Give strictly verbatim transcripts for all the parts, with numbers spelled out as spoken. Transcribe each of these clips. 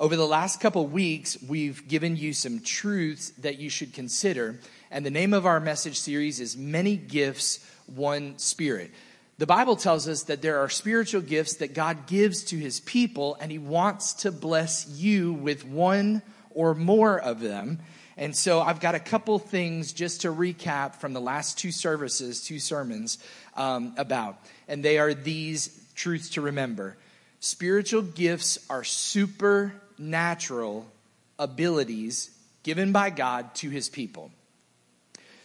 Over the last couple weeks, we've given you some truths that you should consider. And the name of our message series is Many Gifts, One Spirit. The Bible tells us that there are spiritual gifts that God gives to his people, and he wants to bless you with one or more of them. And so I've got a couple things just to recap from the last two services, two sermons um, about. And they are these truths to remember. Spiritual gifts are supernatural abilities given by God to his people.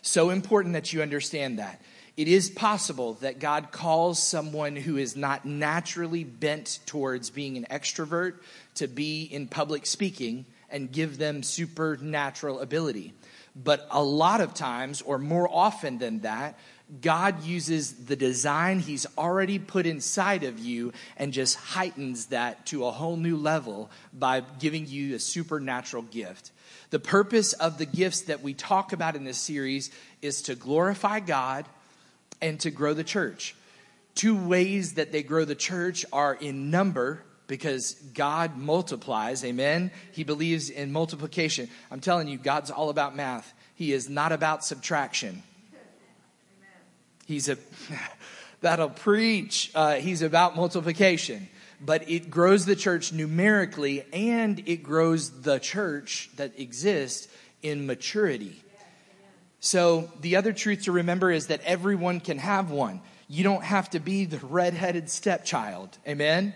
So important that you understand that. It is possible that God calls someone who is not naturally bent towards being an extrovert to be in public speaking and give them supernatural ability. But a lot of times, or more often than that, God uses the design he's already put inside of you and just heightens that to a whole new level by giving you a supernatural gift. The purpose of the gifts that we talk about in this series is to glorify God and to grow the church. Two ways that they grow the church are in number, because God multiplies, amen? He believes in multiplication. I'm telling you, God's all about math. He is not about subtraction. He's a, that'll preach. Uh, he's about multiplication. But it grows the church numerically, and it grows the church that exists in maturity. So the other truth to remember is that everyone can have one. You don't have to be the redheaded stepchild. Amen?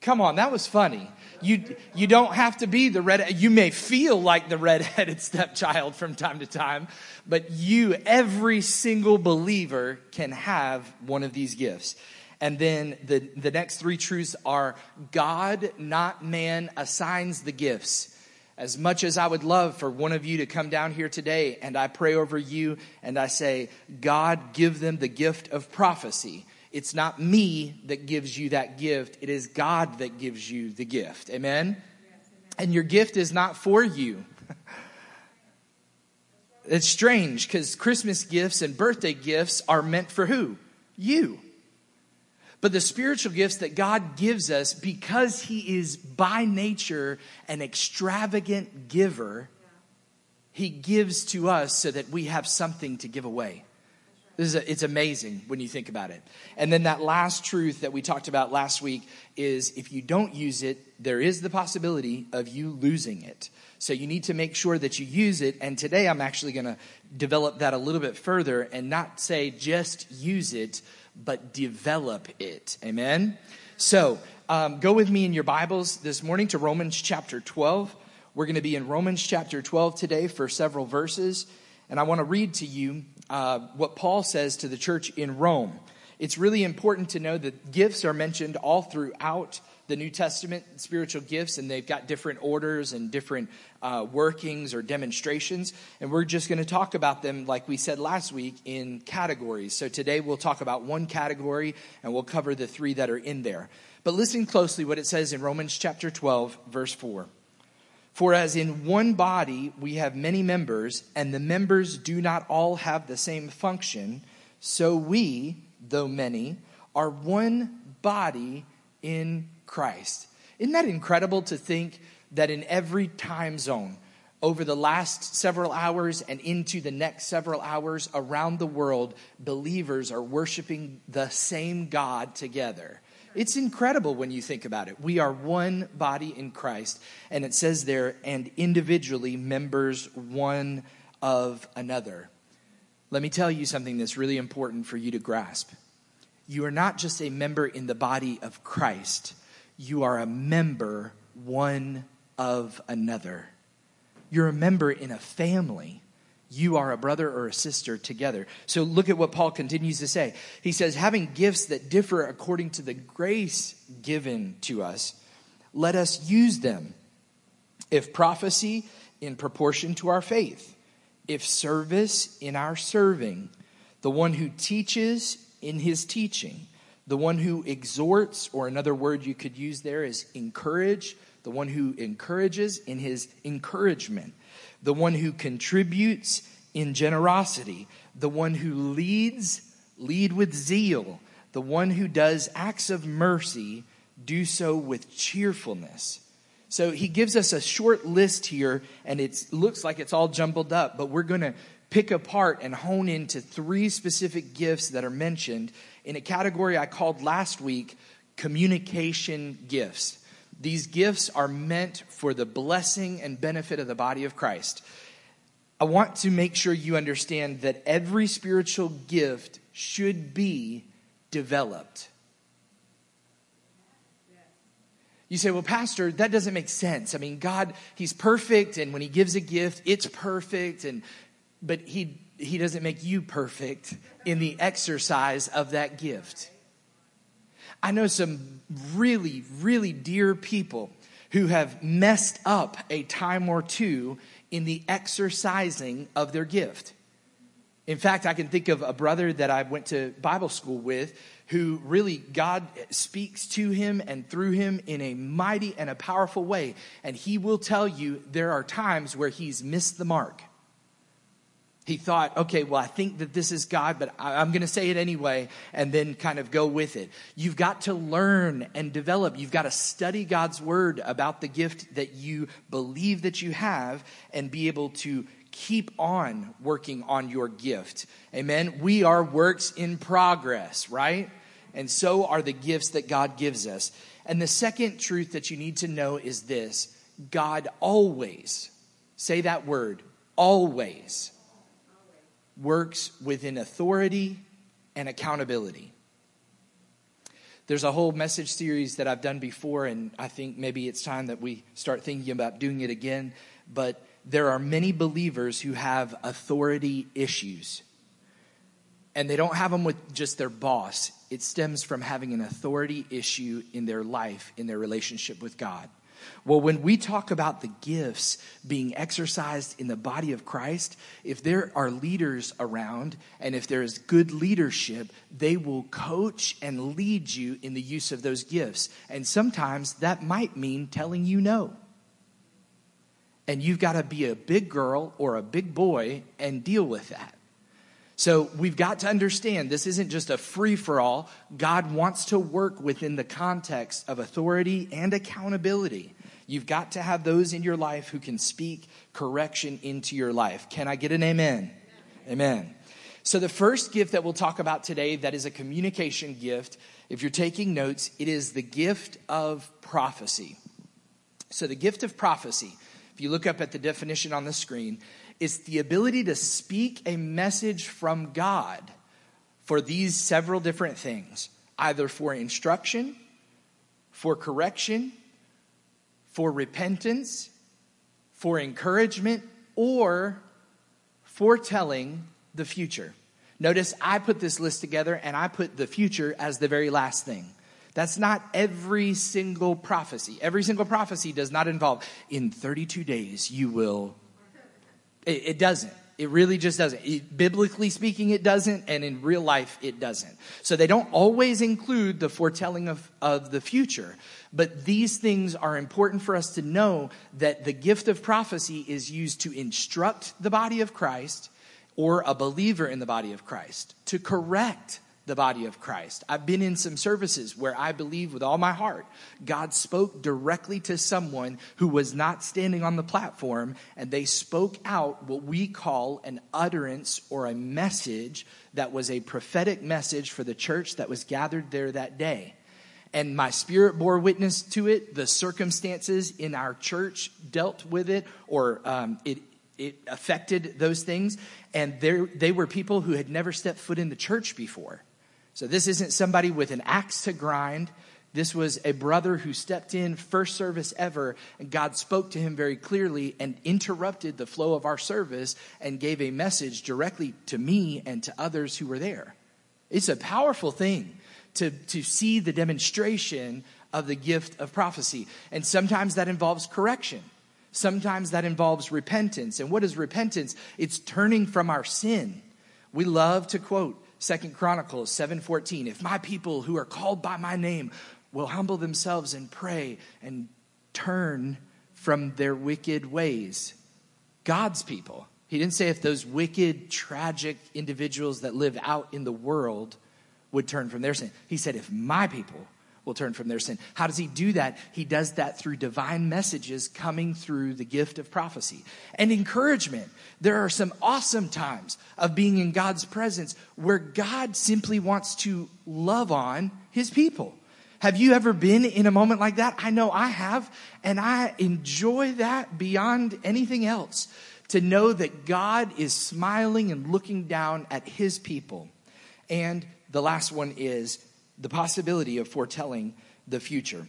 Come on, that was funny. You you don't have to be the red. You may feel like the redheaded stepchild from time to time, but you, every single believer, can have one of these gifts. And then the, the next three truths are God, not man, assigns the gifts. As much as I would love for one of you to come down here today and I pray over you and I say, God, give them the gift of prophecy. It's not me that gives you that gift. It is God that gives you the gift. Amen? Yes, amen. And your gift is not for you. It's strange, because Christmas gifts and birthday gifts are meant for who? You. But the spiritual gifts that God gives us, because he is by nature an extravagant giver, he gives to us so that we have something to give away. This is a, it's amazing when you think about it. And then that last truth that we talked about last week is if you don't use it, there is the possibility of you losing it. So you need to make sure that you use it. And today I'm actually going to develop that a little bit further and not say just use it, but develop it. Amen? So um, go with me in your Bibles this morning to Romans chapter twelve. We're going to be in Romans chapter twelve today for several verses. And I want to read to you uh, what Paul says to the church in Rome. It's really important to know that gifts are mentioned all throughout the New Testament, spiritual gifts, and they've got different orders and different uh, workings or demonstrations. And we're just going to talk about them, like we said last week, in categories. So today we'll talk about one category, and we'll cover the three that are in there. But listen closely what it says in Romans chapter twelve, verse four. For as in one body we have many members, and the members do not all have the same function, so we, though many, are one body in Christ. Isn't that incredible to think that in every time zone, over the last several hours and into the next several hours around the world, believers are worshiping the same God together? It's incredible when you think about it. We are one body in Christ. And it says there, and individually members one of another. Let me tell you something that's really important for you to grasp. You are not just a member in the body of Christ. You are a member one of another. You're a member in a family. You are a brother or a sister together. So look at what Paul continues to say. He says, having gifts that differ according to the grace given to us, let us use them. If prophecy, in proportion to our faith. If service, in our serving. The one who teaches, in his teaching. The one who exhorts, or another word you could use there is encourage. The one who encourages, in his encouragement. The one who contributes, in generosity. The one who leads, lead with zeal. The one who does acts of mercy, do so with cheerfulness. So he gives us a short list here, and it looks like it's all jumbled up, but we're going to pick apart and hone into three specific gifts that are mentioned in a category I called last week, communication gifts. These gifts are meant for the blessing and benefit of the body of Christ. I want to make sure you understand that every spiritual gift should be developed. You say, well, Pastor, that doesn't make sense. I mean, God, he's perfect, and when he gives a gift, it's perfect, and but he he doesn't make you perfect in the exercise of that gift. I know some really, really dear people who have messed up a time or two in the exercising of their gift. In fact, I can think of a brother that I went to Bible school with who really God speaks to him and through him in a mighty and a powerful way. And he will tell you there are times where he's missed the mark. He thought, okay, well, I think that this is God, but I'm going to say it anyway, and then kind of go with it. You've got to learn and develop. You've got to study God's word about the gift that you believe that you have and be able to keep on working on your gift. Amen. We are works in progress, right? And so are the gifts that God gives us. And the second truth that you need to know is this: God always, say that word, always, works within authority and accountability. There's a whole message series that I've done before, and I think maybe it's time that we start thinking about doing it again. But there are many believers who have authority issues. And they don't have them with just their boss. It stems from having an authority issue in their life, in their relationship with God. Well, when we talk about the gifts being exercised in the body of Christ, if there are leaders around and if there is good leadership, they will coach and lead you in the use of those gifts. And sometimes that might mean telling you no. And you've got to be a big girl or a big boy and deal with that. So we've got to understand this isn't just a free-for-all. God wants to work within the context of authority and accountability. You've got to have those in your life who can speak correction into your life. Can I get an amen? Amen. Amen. So the first gift that we'll talk about today that is a communication gift, if you're taking notes, it is the gift of prophecy. So the gift of prophecy, if you look up at the definition on the screen, it's the ability to speak a message from God for these several different things, either for instruction, for correction, for repentance, for encouragement, or foretelling the future. Notice I put this list together and I put the future as the very last thing. That's not every single prophecy. Every single prophecy does not involve, in thirty-two days you will... It doesn't. It really just doesn't. It, biblically speaking, it doesn't. And in real life, it doesn't. So they don't always include the foretelling of, of the future. But these things are important for us to know that the gift of prophecy is used to instruct the body of Christ or a believer in the body of Christ, to correct the body of Christ. I've been in some services where I believe with all my heart, God spoke directly to someone who was not standing on the platform, and they spoke out what we call an utterance or a message that was a prophetic message for the church that was gathered there that day. And my spirit bore witness to it. The circumstances in our church dealt with it, or um, it it affected those things. And there, they were people who had never stepped foot in the church before. So this isn't somebody with an axe to grind. This was a brother who stepped in first service ever, and God spoke to him very clearly and interrupted the flow of our service and gave a message directly to me and to others who were there. It's a powerful thing to, to see the demonstration of the gift of prophecy. And sometimes that involves correction. Sometimes that involves repentance. And what is repentance? It's turning from our sin. We love to quote Second Chronicles seven fourteen, if my people who are called by my name will humble themselves and pray and turn from their wicked ways. God's people. He didn't say if those wicked, tragic individuals that live out in the world would turn from their sin. He said if my people will turn from their sin. How does he do that? He does that through divine messages coming through the gift of prophecy and encouragement. There are some awesome times of being in God's presence where God simply wants to love on his people. Have you ever been in a moment like that? I know I have, and I enjoy that beyond anything else. To know that God is smiling and looking down at his people. And the last one is the possibility of foretelling the future.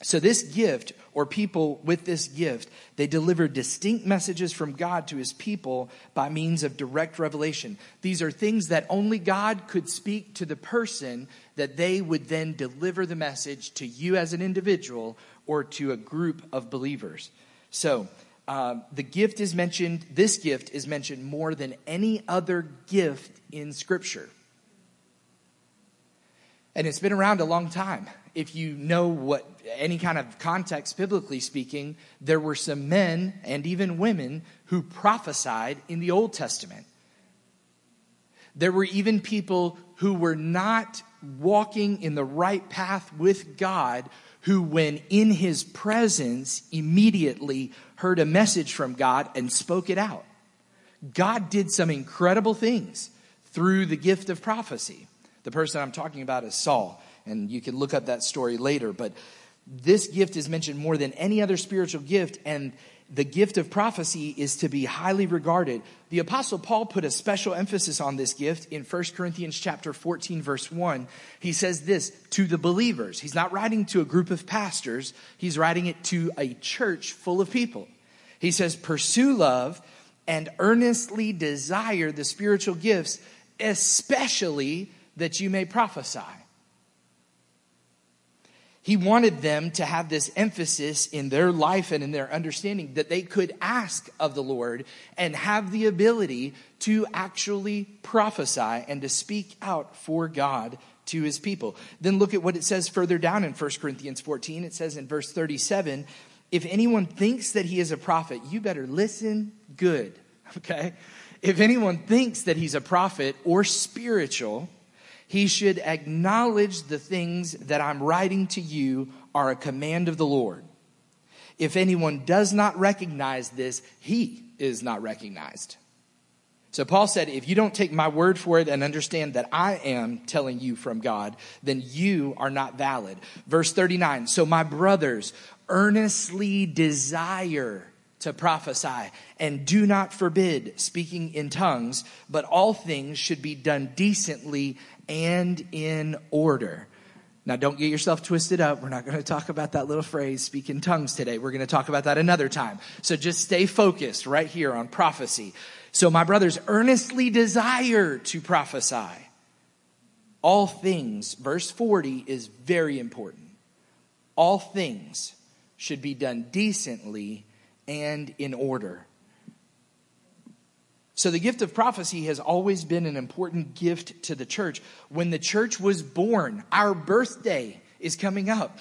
So this gift, or people with this gift, they deliver distinct messages from God to his people by means of direct revelation. These are things that only God could speak to the person, that they would then deliver the message to you as an individual or to a group of believers. So Um, the gift is mentioned, this gift is mentioned more than any other gift in Scripture. And it's been around a long time. If you know what any kind of context, biblically speaking, there were some men and even women who prophesied in the Old Testament. There were even people who were not walking in the right path with God, who, when in his presence, immediately heard a message from God and spoke it out. God did some incredible things through the gift of prophecy. The person I'm talking about is Saul, and you can look up that story later. But this gift is mentioned more than any other spiritual gift, and the gift of prophecy is to be highly regarded. The Apostle Paul put a special emphasis on this gift in First Corinthians chapter fourteen, verse one. He says this to the believers. He's not writing to a group of pastors. He's writing it to a church full of people. He says, pursue love and earnestly desire the spiritual gifts, especially that you may prophesy. He wanted them to have this emphasis in their life and in their understanding that they could ask of the Lord and have the ability to actually prophesy and to speak out for God to his people. Then look at what it says further down in First Corinthians fourteen. It says in verse thirty-seven, if anyone thinks that he is a prophet, you better listen good, okay? If anyone thinks that he's a prophet or spiritual, he should acknowledge the things that I'm writing to you are a command of the Lord. If anyone does not recognize this, he is not recognized. So Paul said, if you don't take my word for it and understand that I am telling you from God, then you are not valid. Verse thirty-nine, so my brothers, earnestly desire to prophesy, and do not forbid speaking in tongues, but all things should be done decently and in order. Now, don't get yourself twisted up. We're not going to talk about that little phrase, speak in tongues, today. We're going to talk about that another time. So just stay focused right here on prophecy. So my brothers, earnestly desire to prophesy. All things, verse forty is very important. All things should be done decently and in order. So the gift of prophecy has always been an important gift to the church. When the church was born, our birthday is coming up.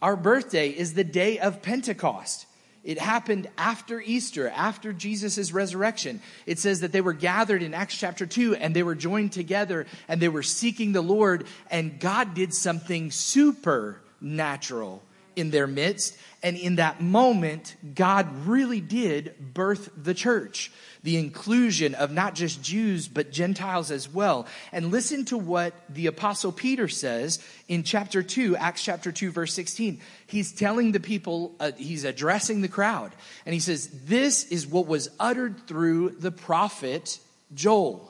Our birthday is the day of Pentecost. It happened after Easter, after Jesus' resurrection. It says that they were gathered in Acts chapter two, and they were joined together, and they were seeking the Lord, and God did something supernatural in their midst. And in that moment, God really did birth the church, the inclusion of not just Jews, but Gentiles as well. And listen to what the Apostle Peter says in chapter two, Acts chapter two, verse sixteen. He's telling the people, uh, he's addressing the crowd. And he says, this is what was uttered through the prophet Joel.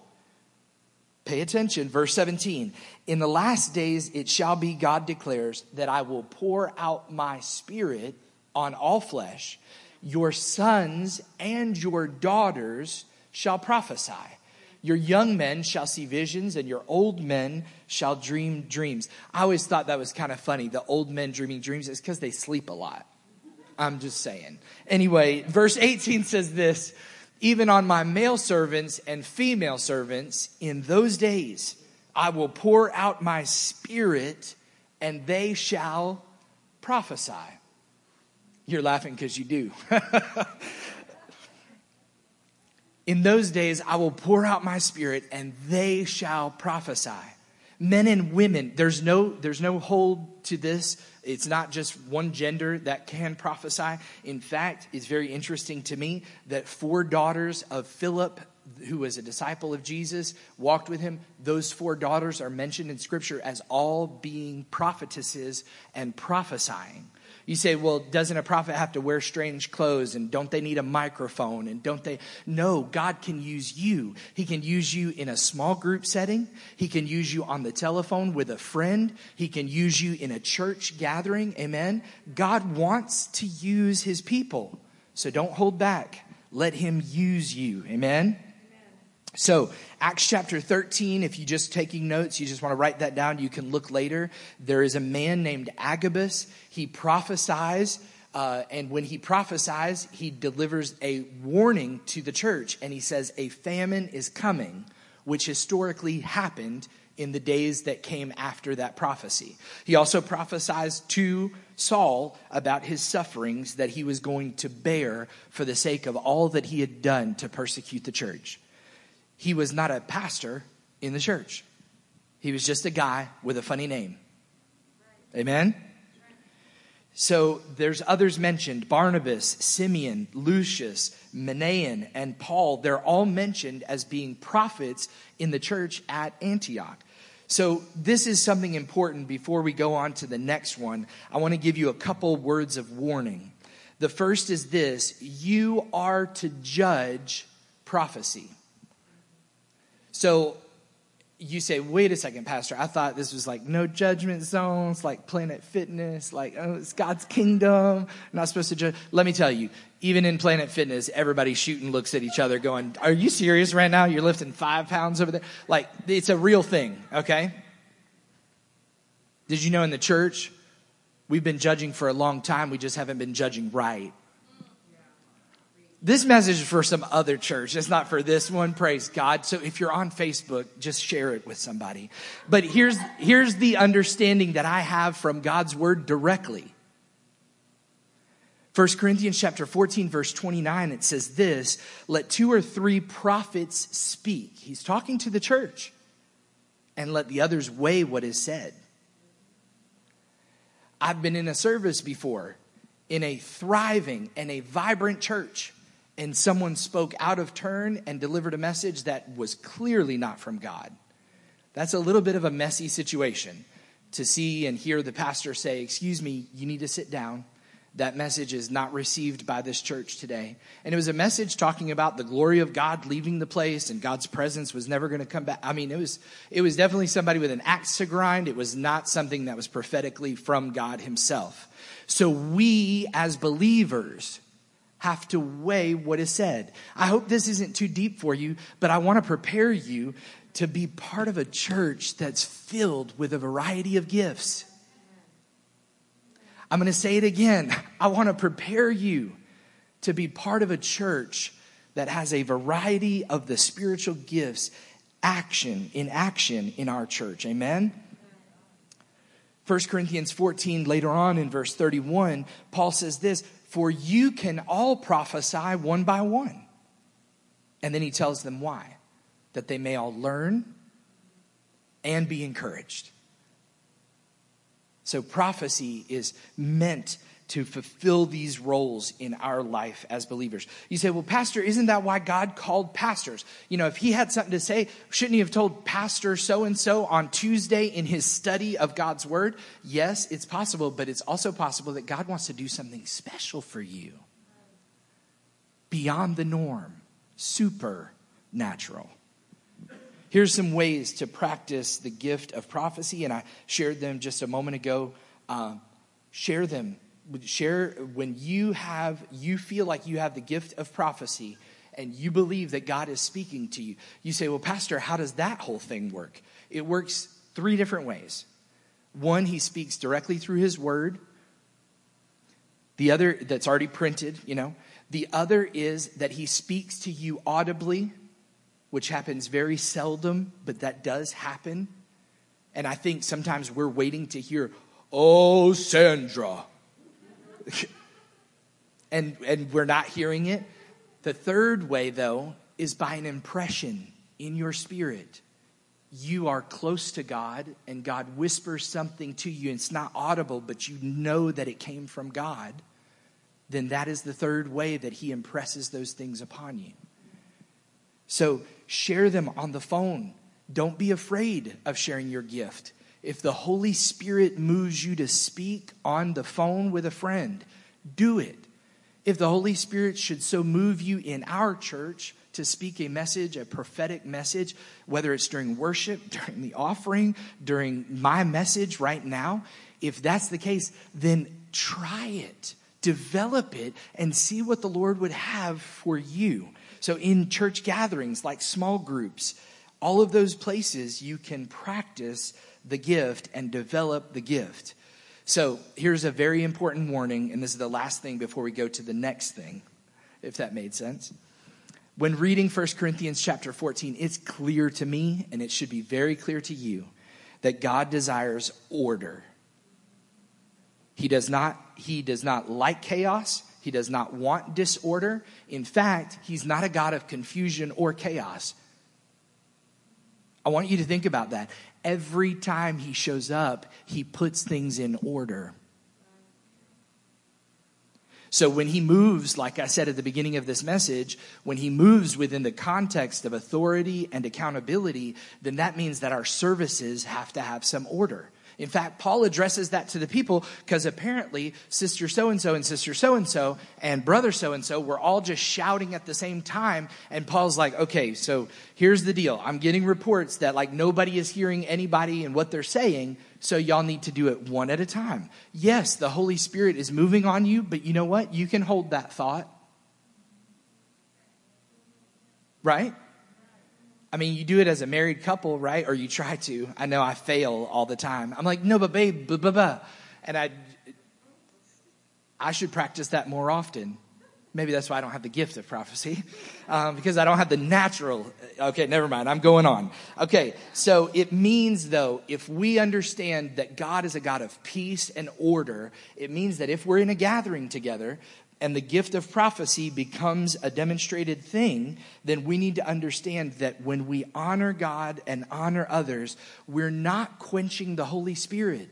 Pay attention, verse seventeen. In the last days it shall be, God declares, that I will pour out my spirit on all flesh. Your sons and your daughters shall prophesy. Your young men shall see visions, and your old men shall dream dreams. I always thought that was kind of funny, the old men dreaming dreams. It's because they sleep a lot. I'm just saying. Anyway, verse eighteen says this. Even on my male servants and female servants, in those days, I will pour out my spirit, and they shall prophesy. You're laughing because you do. In those days, I will pour out my spirit, and they shall prophesy. men and women. There's no, there's no hold to this. It's not just one gender that can prophesy. In fact, it's very interesting to me that four daughters of Philip, who was a disciple of Jesus, walked with him. Those four daughters are mentioned in Scripture as all being prophetesses and prophesying. You say, well, doesn't a prophet have to wear strange clothes? And don't they need a microphone? And don't they? No, God can use you. He can use you in a small group setting. He can use you on the telephone with a friend. He can use you in a church gathering. Amen. God wants to use his people. So don't hold back. Let him use you. Amen. So Acts chapter thirteen, if you're just taking notes, you just want to write that down, you can look later. There is a man named Agabus. He prophesies, uh, and when he prophesies, he delivers a warning to the church. And he says, a famine is coming, which historically happened in the days that came after that prophecy. He also prophesies to Saul about his sufferings that he was going to bear for the sake of all that he had done to persecute the church. He was not a pastor in the church. He was just a guy with a funny name. Amen? So there's others mentioned. Barnabas, Simeon, Lucius, Manaen, and Paul. They're all mentioned as being prophets in the church at Antioch. So this is something important before we go on to the next one. I want to give you a couple words of warning. The first is this. You are to judge prophecy. So you say, wait a second, Pastor. I thought this was like no judgment zones, like Planet Fitness, like oh, it's God's kingdom. I'm not supposed to judge. Let me tell you, even in Planet Fitness, everybody shooting looks at each other going, are you serious right now? You're lifting five pounds over there. Like it's a real thing, okay? Did you know in the church, we've been judging for a long time. We just haven't been judging right. This message is for some other church. It's not for this one. Praise God. So if you're on Facebook, just share it with somebody. But here's, here's the understanding that I have from God's word directly. First Corinthians chapter fourteen, verse twenty-nine, it says this, let two or three prophets speak. He's talking to the church, and let the others weigh what is said. I've been in a service before in a thriving and a vibrant church, and someone spoke out of turn and delivered a message that was clearly not from God. That's a little bit of a messy situation to see and hear the pastor say, excuse me, you need to sit down. That message is not received by this church today. And it was a message talking about the glory of God leaving the place and God's presence was never going to come back. I mean, it was it was definitely somebody with an axe to grind. It was not something that was prophetically from God himself. So we as believers have to weigh what is said. I hope this isn't too deep for you, but I want to prepare you to be part of a church that's filled with a variety of gifts. I'm going to say it again. I want to prepare you to be part of a church that has a variety of the spiritual gifts action in action in our church. Amen? First Corinthians fourteen, later on in verse thirty-one, Paul says this, for you can all prophesy one by one. And then he tells them why, that they may all learn and be encouraged. So prophecy is meant to fulfill these roles in our life as believers. You say, well, Pastor, isn't that why God called pastors? You know, if he had something to say, shouldn't he have told Pastor so-and-so on Tuesday in his study of God's word? Yes, it's possible, but it's also possible that God wants to do something special for you. Beyond the norm, supernatural. Here's some ways to practice the gift of prophecy, and I shared them just a moment ago. Um, share them. Share when you have, you feel like you have the gift of prophecy and you believe that God is speaking to you. You say, well, Pastor, how does that whole thing work? It works three different ways. One, he speaks directly through his word. The other, that's already printed, you know. The other is that he speaks to you audibly, which happens very seldom, but that does happen. And I think sometimes we're waiting to hear, oh, Sandra. and and we're not hearing it. The third way, though, is by an impression in your spirit. you are close to God and God whispers something to you and it's not audible, but you know that it came from God, then that is the third way that he impresses those things upon you. So share them on the phone. Don't be afraid of sharing your gift. If the Holy Spirit moves you to speak on the phone with a friend, do it. If the Holy Spirit should so move you in our church to speak a message, a prophetic message, whether it's during worship, during the offering, during my message right now, if that's the case, then try it, develop it, and see what the Lord would have for you. So in church gatherings, like small groups, all of those places you can practice the gift and develop the gift. So here's a very important warning, and this is the last thing before we go to the next thing, if that made sense. When reading First Corinthians chapter fourteen, it's clear to me, and it should be very clear to you, that God desires order. He does not, he does not like chaos. He does not want disorder. In fact, he's not a God of confusion or chaos. I want you to think about that. Every time he shows up, he puts things in order. So when he moves, like I said at the beginning of this message, when he moves within the context of authority and accountability, then that means that our services have to have some order. In fact, Paul addresses that to the people because apparently sister so-and-so and sister so-and-so and brother so-and-so were all just shouting at the same time. And Paul's like, okay, so here's the deal. I'm getting reports that like nobody is hearing anybody and what they're saying. So y'all need to do it one at a time. Yes, the Holy Spirit is moving on you, but you know what? You can hold that thought. Right? I mean, you do it as a married couple, right? Or you try to. I know I fail all the time. I'm like, no, but babe, blah, blah, blah. And I, I should practice that more often. Maybe that's why I don't have the gift of prophecy. Um, because I don't have the natural. Okay, never mind. I'm going on. Okay, so it means, though, if we understand that God is a God of peace and order, it means that if we're in a gathering together, and the gift of prophecy becomes a demonstrated thing, then we need to understand that when we honor God and honor others, we're not quenching the Holy Spirit.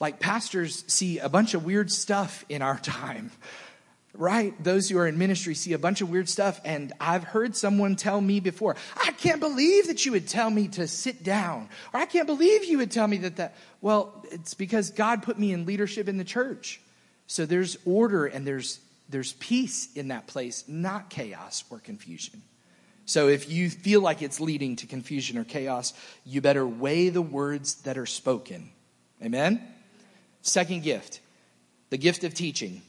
Like pastors see a bunch of weird stuff in our time, right? Those who are in ministry see a bunch of weird stuff. And I've heard someone tell me before, I can't believe that you would tell me to sit down. Or I can't believe you would tell me that that. Well, it's because God put me in leadership in the church. So there's order and there's there's peace in that place, not chaos or confusion. So if you feel like it's leading to confusion or chaos, you better weigh the words that are spoken. Amen? Second gift, the gift of teaching.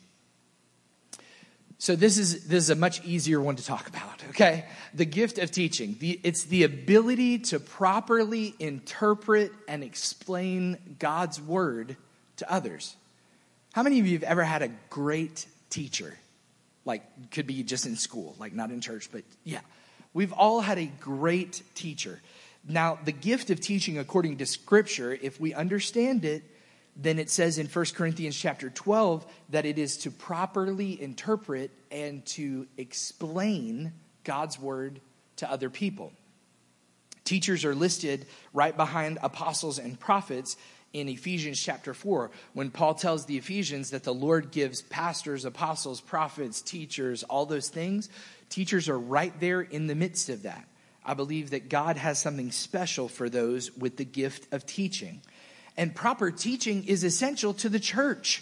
So this is this is a much easier one to talk about, okay? The gift of teaching. The, it's the ability to properly interpret and explain God's word to others. How many of you have ever had a great teacher? Like, could be just in school, like not in church, but yeah. We've all had a great teacher. Now, the gift of teaching according to Scripture, if we understand it, then it says in First Corinthians chapter twelve that it is to properly interpret and to explain God's word to other people. Teachers are listed right behind apostles and prophets in Ephesians chapter four, when Paul tells the Ephesians that the Lord gives pastors, apostles, prophets, teachers, all those things, teachers are right there in the midst of that. I believe that God has something special for those with the gift of teaching. And proper teaching is essential to the church.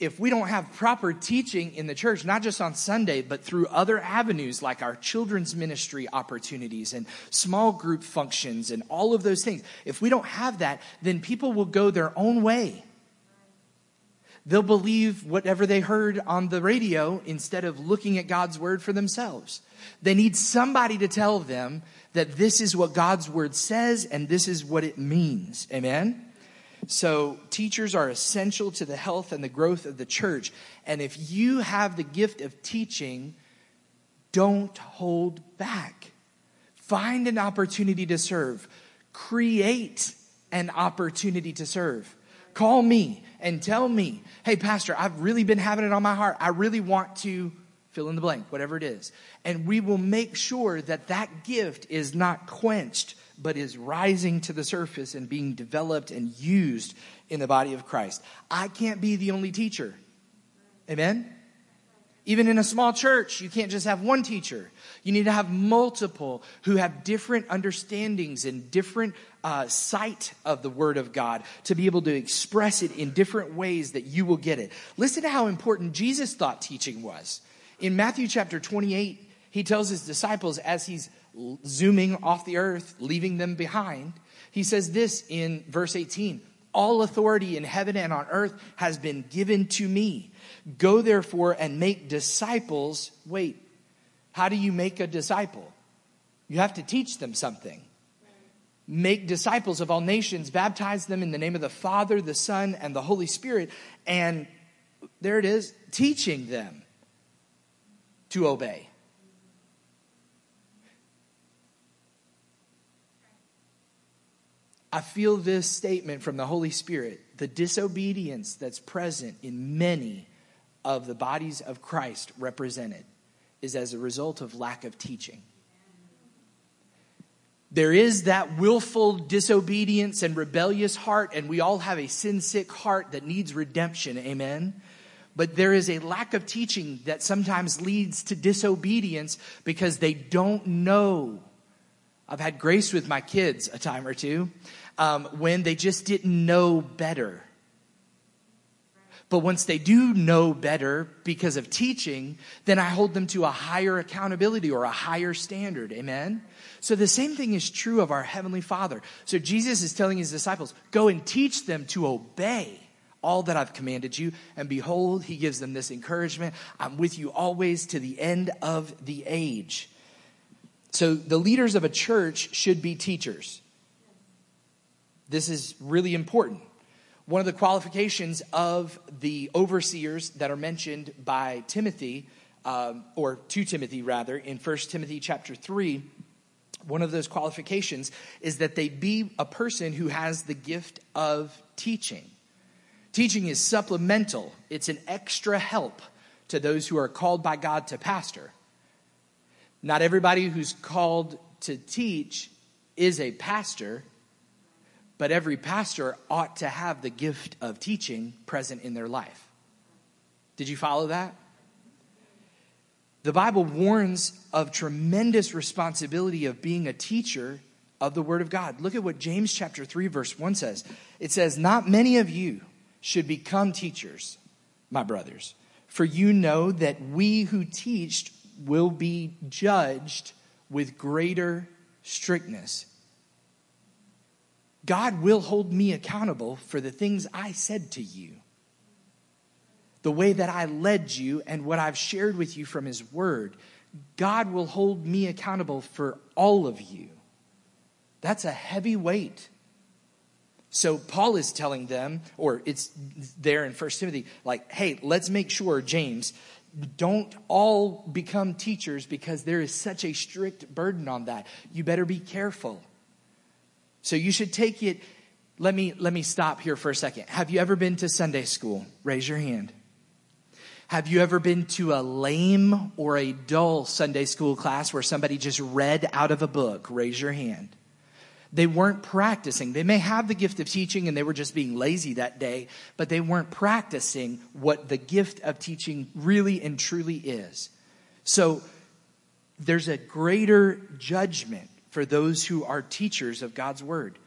If we don't have proper teaching in the church, not just on Sunday, but through other avenues like our children's ministry opportunities and small group functions and all of those things, if we don't have that, then people will go their own way. They'll believe whatever they heard on the radio instead of looking at God's word for themselves. They need somebody to tell them that this is what God's word says and this is what it means. Amen? So teachers are essential to the health and the growth of the church. And if you have the gift of teaching, don't hold back. Find an opportunity to serve. Create an opportunity to serve. Call me and tell me, hey, pastor, I've really been having it on my heart. I really want to fill in the blank, whatever it is. And we will make sure that that gift is not quenched, but is rising to the surface and being developed and used in the body of Christ. I can't be the only teacher. Amen? Even in a small church, you can't just have one teacher. You need to have multiple who have different understandings and different uh, sight of the Word of God to be able to express it in different ways that you will get it. Listen to how important Jesus thought teaching was. In Matthew chapter twenty-eight, he tells his disciples as he's zooming off the earth, leaving them behind, he says this in verse eighteen, "All authority in heaven and on earth has been given to me. Go therefore and make disciples." Wait, how do you make a disciple? You have to teach them something. Make disciples of all nations, baptize them in the name of the Father, the Son, and the Holy Spirit. And there it is, teaching them to obey. I feel this statement from the Holy Spirit, the disobedience that's present in many of the bodies of Christ represented is as a result of lack of teaching. There is that willful disobedience and rebellious heart, and we all have a sin-sick heart that needs redemption, amen? But there is a lack of teaching that sometimes leads to disobedience because they don't know. I've had grace with my kids a time or two um, when they just didn't know better. But once they do know better because of teaching, then I hold them to a higher accountability or a higher standard. Amen? So the same thing is true of our Heavenly Father. So Jesus is telling his disciples, go and teach them to obey all that I've commanded you. And behold, he gives them this encouragement. I'm with you always to the end of the age. So the leaders of a church should be teachers. This is really important. One of the qualifications of the overseers that are mentioned by Timothy, um, or to Timothy rather, in First Timothy chapter three, one of those qualifications is that they be a person who has the gift of teaching. Teaching is supplemental. It's an extra help to those who are called by God to pastor. Not everybody who's called to teach is a pastor, but every pastor ought to have the gift of teaching present in their life. Did you follow that? The Bible warns of tremendous responsibility of being a teacher of the Word of God. Look at what James chapter three verse one says. It says, "Not many of you should become teachers, my brothers, for you know that we who teach will be judged with greater strictness." God will hold me accountable for the things I said to you, the way that I led you, and what I've shared with you from his word. God will hold me accountable for all of you. That's a heavy weight. So Paul is telling them, or it's there in First Timothy, like, hey, let's make sure, James, don't all become teachers because there is such a strict burden on that. You better be careful. So you should take it. Let me, let me stop here for a second. Have you ever been to Sunday school? Raise your hand. Have you ever been to a lame or a dull Sunday school class where somebody just read out of a book? Raise your hand. They weren't practicing. They may have the gift of teaching and they were just being lazy that day, but they weren't practicing what the gift of teaching really and truly is. So there's a greater judgment for those who are teachers of God's word.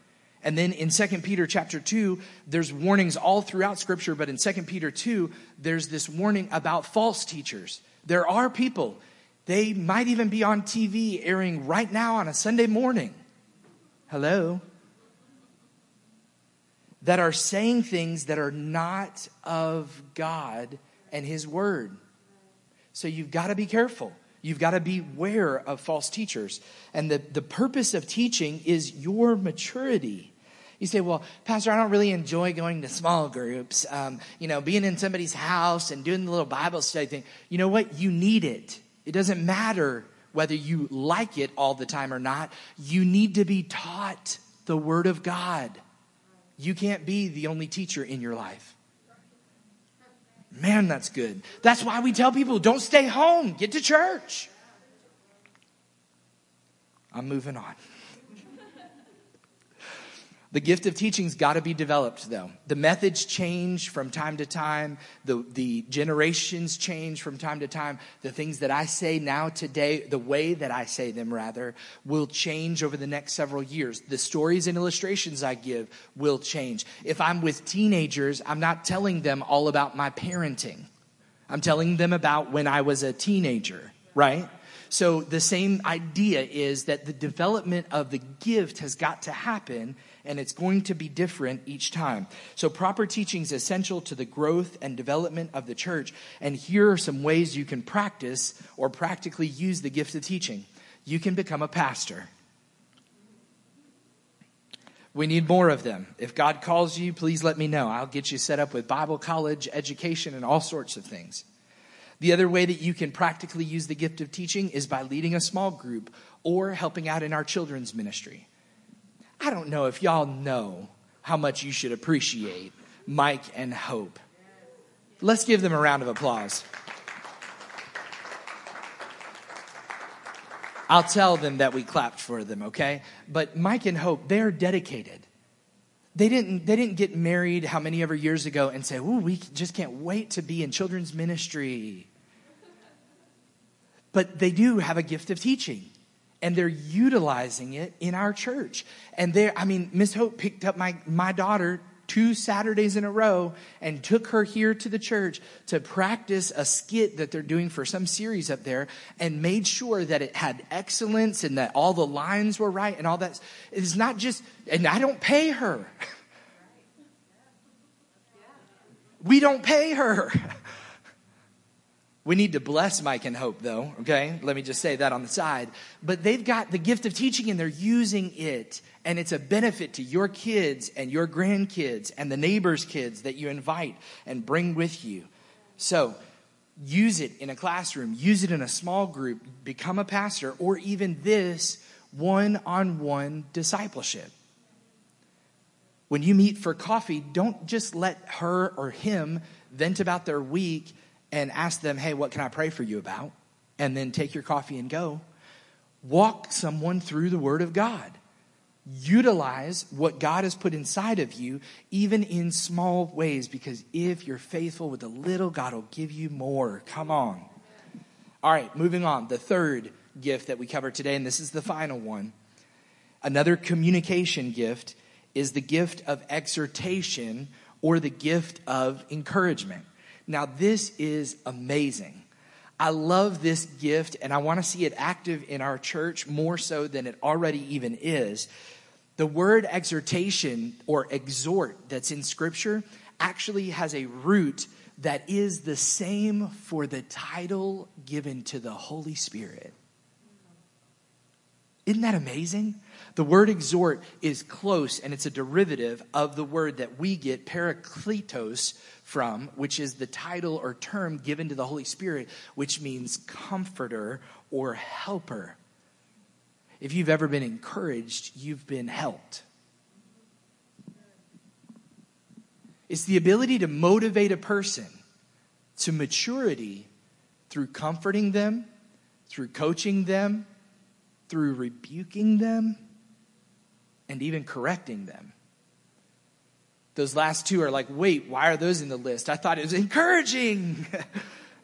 And then in Second Peter chapter two, there's warnings all throughout scripture, but in Second Peter two, there's this warning about false teachers. There are people, they might even be on T V airing right now on a Sunday morning. Hello? That are saying things that are not of God and his word. So you've got to be careful. You've got to beware of false teachers. And the, the purpose of teaching is your maturity. You say, well, Pastor, I don't really enjoy going to small groups. Um, you know, being in somebody's house and doing the little Bible study thing. You know what? You need it. It doesn't matter whether you like it all the time or not. You need to be taught the Word of God. You can't be the only teacher in your life. Man, that's good. That's why we tell people, don't stay home. Get to church. I'm moving on. The gift of teaching's got to be developed, though. The methods change from time to time. The, the generations change from time to time. The things that I say now today, the way that I say them, rather, will change over the next several years. The stories and illustrations I give will change. If I'm with teenagers, I'm not telling them all about my parenting. I'm telling them about when I was a teenager, right? So the same idea is that the development of the gift has got to happen, and it's going to be different each time. So proper teaching is essential to the growth and development of the church. And here are some ways you can practice or practically use the gift of teaching. You can become a pastor. We need more of them. If God calls you, please let me know. I'll get you set up with Bible college, education, and all sorts of things. The other way that you can practically use the gift of teaching is by leading a small group or helping out in our children's ministry. I don't know if y'all know how much you should appreciate Mike and Hope. Let's give them a round of applause. I'll tell them that we clapped for them, okay? But Mike and Hope, they're dedicated. They didn't, they didn't get married how many ever years ago and say, ooh, we just can't wait to be in children's ministry. But they do have a gift of teaching. And they're utilizing it in our church. And there, I mean, Miss Hope picked up my, my daughter two Saturdays in a row and took her here to the church to practice a skit that they're doing for some series up there and made sure that it had excellence and that all the lines were right and all that. It's not just, and I don't pay her. We don't pay her. We need to bless Mike and Hope, though, okay? Let me just say that on the side. But they've got the gift of teaching, and they're using it. And it's a benefit to your kids and your grandkids and the neighbors' kids that you invite and bring with you. So use it in a classroom. Use it in a small group. Become a pastor, or even this one-on-one discipleship. When you meet for coffee, don't just let her or him vent about their week and ask them, hey, what can I pray for you about? And then take your coffee and go. Walk someone through the Word of God. Utilize what God has put inside of you, even in small ways, because if you're faithful with a little, God will give you more. Come on. All right, moving on. The third gift that we covered today, and this is the final one. Another communication gift is the gift of exhortation or the gift of encouragement. Now, this is amazing. I love this gift, and I want to see it active in our church more so than it already even is. The word exhortation or exhort that's in Scripture actually has a root that is the same for the title given to the Holy Spirit. Isn't that amazing? The word exhort is close, and it's a derivative of the word that we get parakletos from, which is the title or term given to the Holy Spirit, which means comforter or helper. If you've ever been encouraged, you've been helped. It's the ability to motivate a person to maturity through comforting them, through coaching them, through rebuking them, and even correcting them. Those last two are like, wait, why are those in the list? I thought it was encouraging.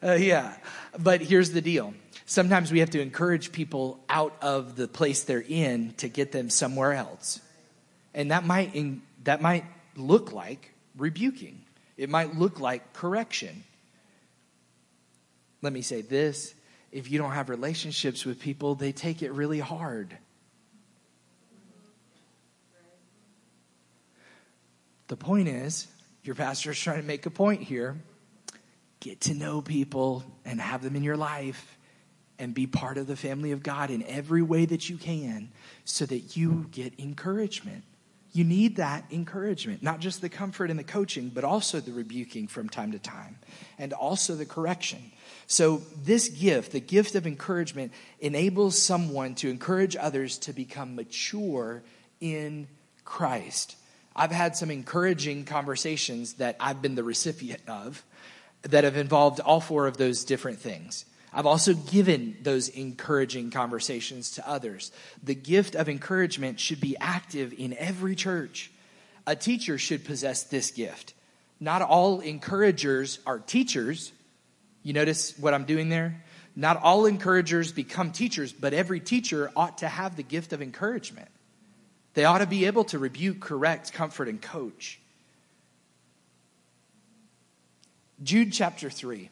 uh, yeah, but here's the deal. Sometimes we have to encourage people out of the place they're in to get them somewhere else. And that might in, that might look like rebuking. It might look like correction. Let me say this. If you don't have relationships with people, they take it really hard. The point is, your pastor is trying to make a point here. Get to know people and have them in your life and be part of the family of God in every way that you can so that you get encouragement. You need that encouragement, not just the comfort and the coaching, but also the rebuking from time to time and also the correction. So this gift, the gift of encouragement, enables someone to encourage others to become mature in Christ. I've had some encouraging conversations that I've been the recipient of, that have involved all four of those different things. I've also given those encouraging conversations to others. The gift of encouragement should be active in every church. A teacher should possess this gift. Not all encouragers are teachers. You notice what I'm doing there? Not all encouragers become teachers, but every teacher ought to have the gift of encouragement. They ought to be able to rebuke, correct, comfort, and coach. Jude chapter three.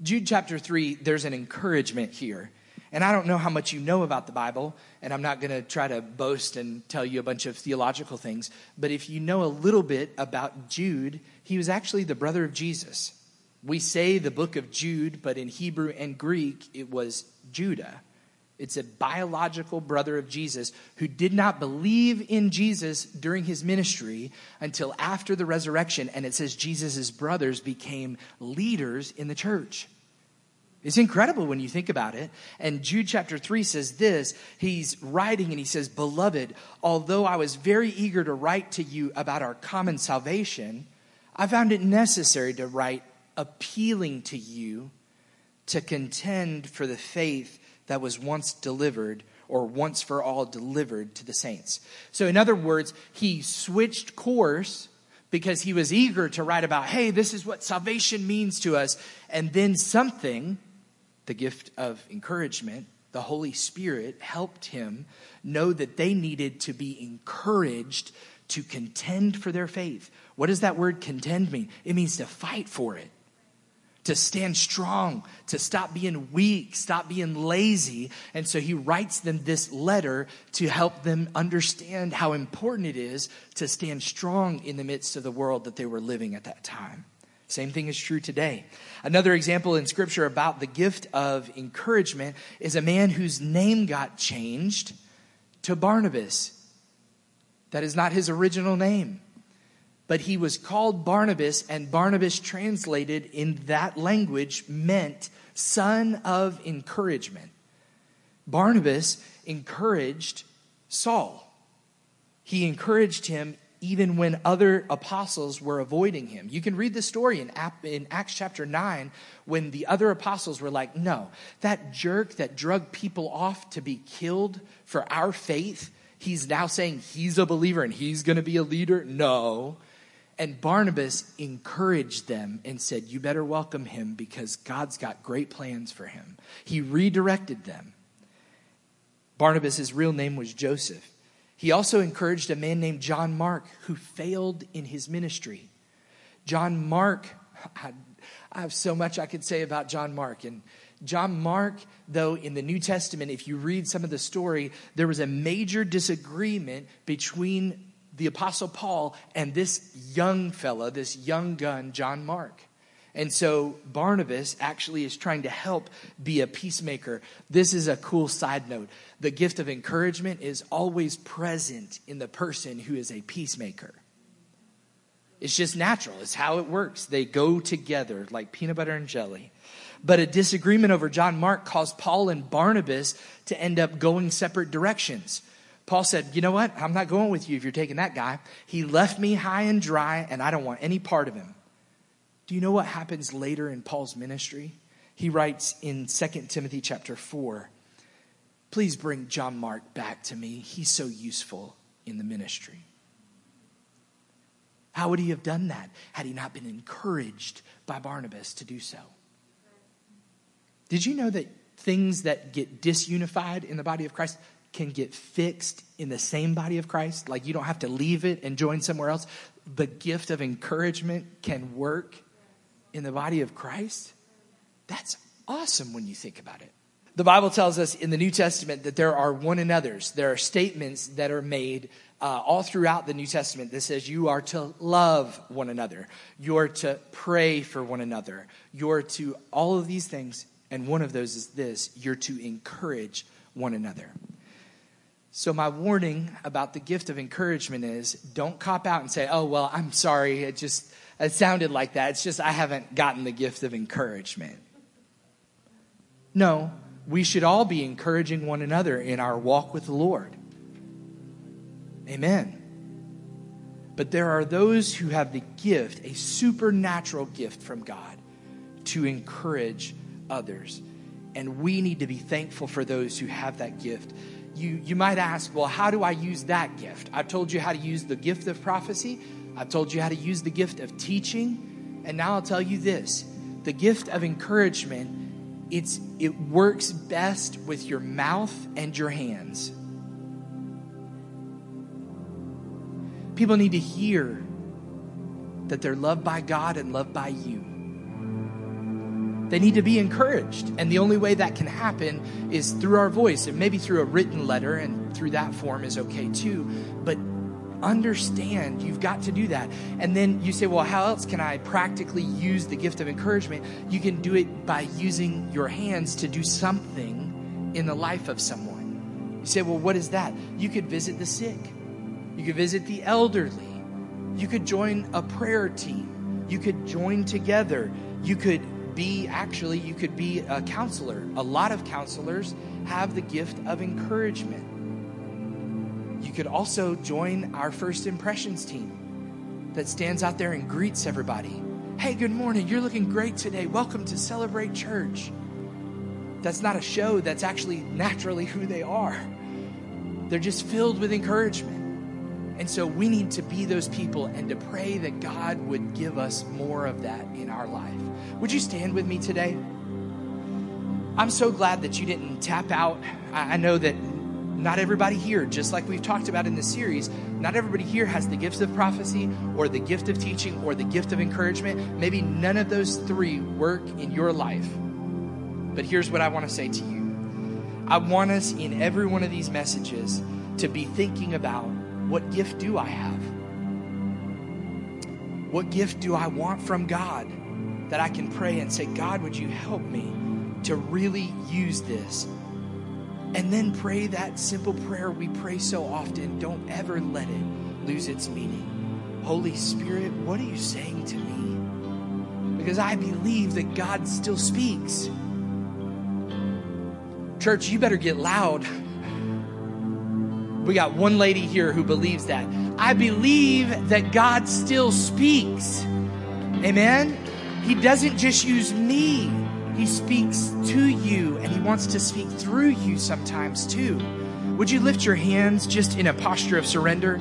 Jude chapter three, there's an encouragement here. And I don't know how much you know about the Bible, and I'm not going to try to boast and tell you a bunch of theological things, but if you know a little bit about Jude, he was actually the brother of Jesus. We say the book of Jude, but in Hebrew and Greek, it was Judah. It's a biological brother of Jesus who did not believe in Jesus during his ministry until after the resurrection. And it says Jesus' brothers became leaders in the church. It's incredible when you think about it. And Jude chapter three says this. He's writing and he says, "Beloved, although I was very eager to write to you about our common salvation, I found it necessary to write appealing to you to contend for the faith that was once delivered or once for all delivered to the saints." So in other words, he switched course because he was eager to write about, hey, this is what salvation means to us. And then something, the gift of encouragement, the Holy Spirit helped him know that they needed to be encouraged to contend for their faith. What does that word contend mean? It means to fight for it. To stand strong, to stop being weak, stop being lazy. And so he writes them this letter to help them understand how important it is to stand strong in the midst of the world that they were living at that time. Same thing is true today. Another example in scripture about the gift of encouragement is a man whose name got changed to Barnabas. That is not his original name. But he was called Barnabas, and Barnabas translated in that language meant son of encouragement. Barnabas encouraged Saul. He encouraged him even when other apostles were avoiding him. You can read the story in Acts chapter nine when the other apostles were like, no, that jerk that drug people off to be killed for our faith, he's now saying he's a believer and he's going to be a leader. No. And Barnabas encouraged them and said, you better welcome him because God's got great plans for him. He redirected them. Barnabas' real name was Joseph. He also encouraged a man named John Mark who failed in his ministry. John Mark, I, I have so much I could say about John Mark. And John Mark, though, in the New Testament, if you read some of the story, there was a major disagreement between the Apostle Paul and this young fella, this young gun, John Mark. And so Barnabas actually is trying to help be a peacemaker. This is a cool side note. The gift of encouragement is always present in the person who is a peacemaker. It's just natural. It's how it works. They go together like peanut butter and jelly. But a disagreement over John Mark caused Paul and Barnabas to end up going separate directions. Paul said, you know what? I'm not going with you if you're taking that guy. He left me high and dry, and I don't want any part of him. Do you know what happens later in Paul's ministry? He writes in Second Timothy chapter four, please bring John Mark back to me. He's so useful in the ministry. How would he have done that had he not been encouraged by Barnabas to do so? Did you know that things that get disunified in the body of Christ can get fixed in the same body of Christ? Like you don't have to leave it and join somewhere else. The gift of encouragement can work in the body of Christ. That's awesome when you think about it. The Bible tells us in the New Testament that there are one another's. There are statements that are made Uh, all throughout the New Testament that says you are to love one another. You're to pray for one another. You're to all of these things. And one of those is this. You're to encourage one another. So my warning about the gift of encouragement is don't cop out and say, oh, well, I'm sorry. It just it sounded like that. It's just I haven't gotten the gift of encouragement. No, we should all be encouraging one another in our walk with the Lord. Amen. But there are those who have the gift, a supernatural gift from God, to encourage others. And we need to be thankful for those who have that gift. You, you might ask, well, how do I use that gift? I've told you how to use the gift of prophecy. I've told you how to use the gift of teaching. And now I'll tell you this. The gift of encouragement, it's, it works best with your mouth and your hands. People need to hear that they're loved by God and loved by you. They need to be encouraged. And the only way that can happen is through our voice, and maybe through a written letter, and through that form is okay too. But understand, you've got to do that. And then you say, well, how else can I practically use the gift of encouragement? You can do it by using your hands to do something in the life of someone. You say, well, what is that? You could visit the sick. You could visit the elderly. You could join a prayer team. You could join together. You could be, actually, you could be a counselor. A lot of counselors have the gift of encouragement. You could also join our First Impressions team that stands out there and greets everybody. Hey, good morning. You're looking great today. Welcome to Celebrate Church. That's not a show. That's actually naturally who they are. They're just filled with encouragement. And so we need to be those people and to pray that God would give us more of that in our life. Would you stand with me today? I'm so glad that you didn't tap out. I know that not everybody here, just like we've talked about in this series, not everybody here has the gifts of prophecy or the gift of teaching or the gift of encouragement. Maybe none of those three work in your life. But here's what I want to say to you. I want us in every one of these messages to be thinking about, what gift do I have? What gift do I want from God that I can pray and say, God, would you help me to really use this? And then pray that simple prayer we pray so often. Don't ever let it lose its meaning. Holy Spirit, what are you saying to me? Because I believe that God still speaks. Church, you better get loud. We got one lady here who believes that. I believe that God still speaks. Amen? He doesn't just use me. He speaks to you, and he wants to speak through you sometimes too. Would you lift your hands just in a posture of surrender?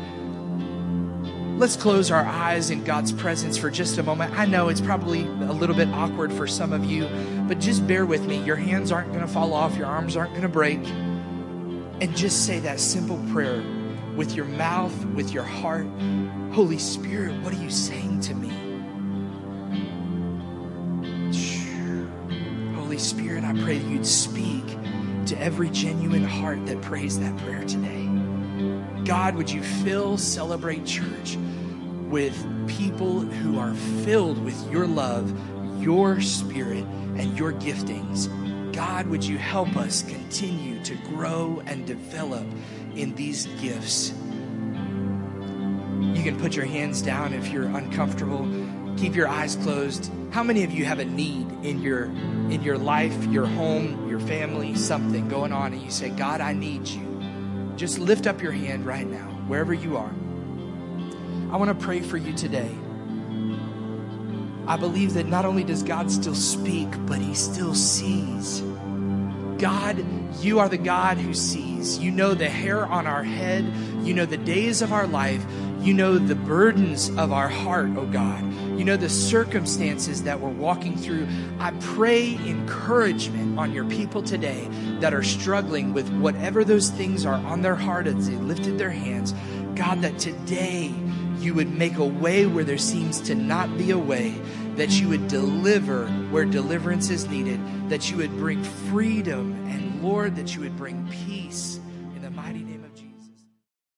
Let's close our eyes in God's presence for just a moment. I know it's probably a little bit awkward for some of you, but just bear with me. Your hands aren't going to fall off. Your arms aren't going to break. And just say that simple prayer with your mouth, with your heart. Holy Spirit, what are you saying to me? Holy Spirit, I pray that you'd speak to every genuine heart that prays that prayer today. God, would you fill Celebrate Church with people who are filled with your love, your spirit, and your giftings. God, would you help us continue to grow and develop in these gifts? You can put your hands down if you're uncomfortable. Keep your eyes closed. How many of you have a need in your in your life, your home, your family, something going on, and you say, God, I need you? Just lift up your hand right now, wherever you are. I want to pray for you today. I believe that not only does God still speak, but he still sees. God, you are the God who sees. You know the hair on our head. You know the days of our life. You know the burdens of our heart, oh God. You know the circumstances that we're walking through. I pray encouragement on your people today that are struggling with whatever those things are on their heart as they lifted their hands. God, that today you would make a way where there seems to not be a way, that you would deliver where deliverance is needed, that you would bring freedom, and Lord, that you would bring peace in the mighty name of Jesus.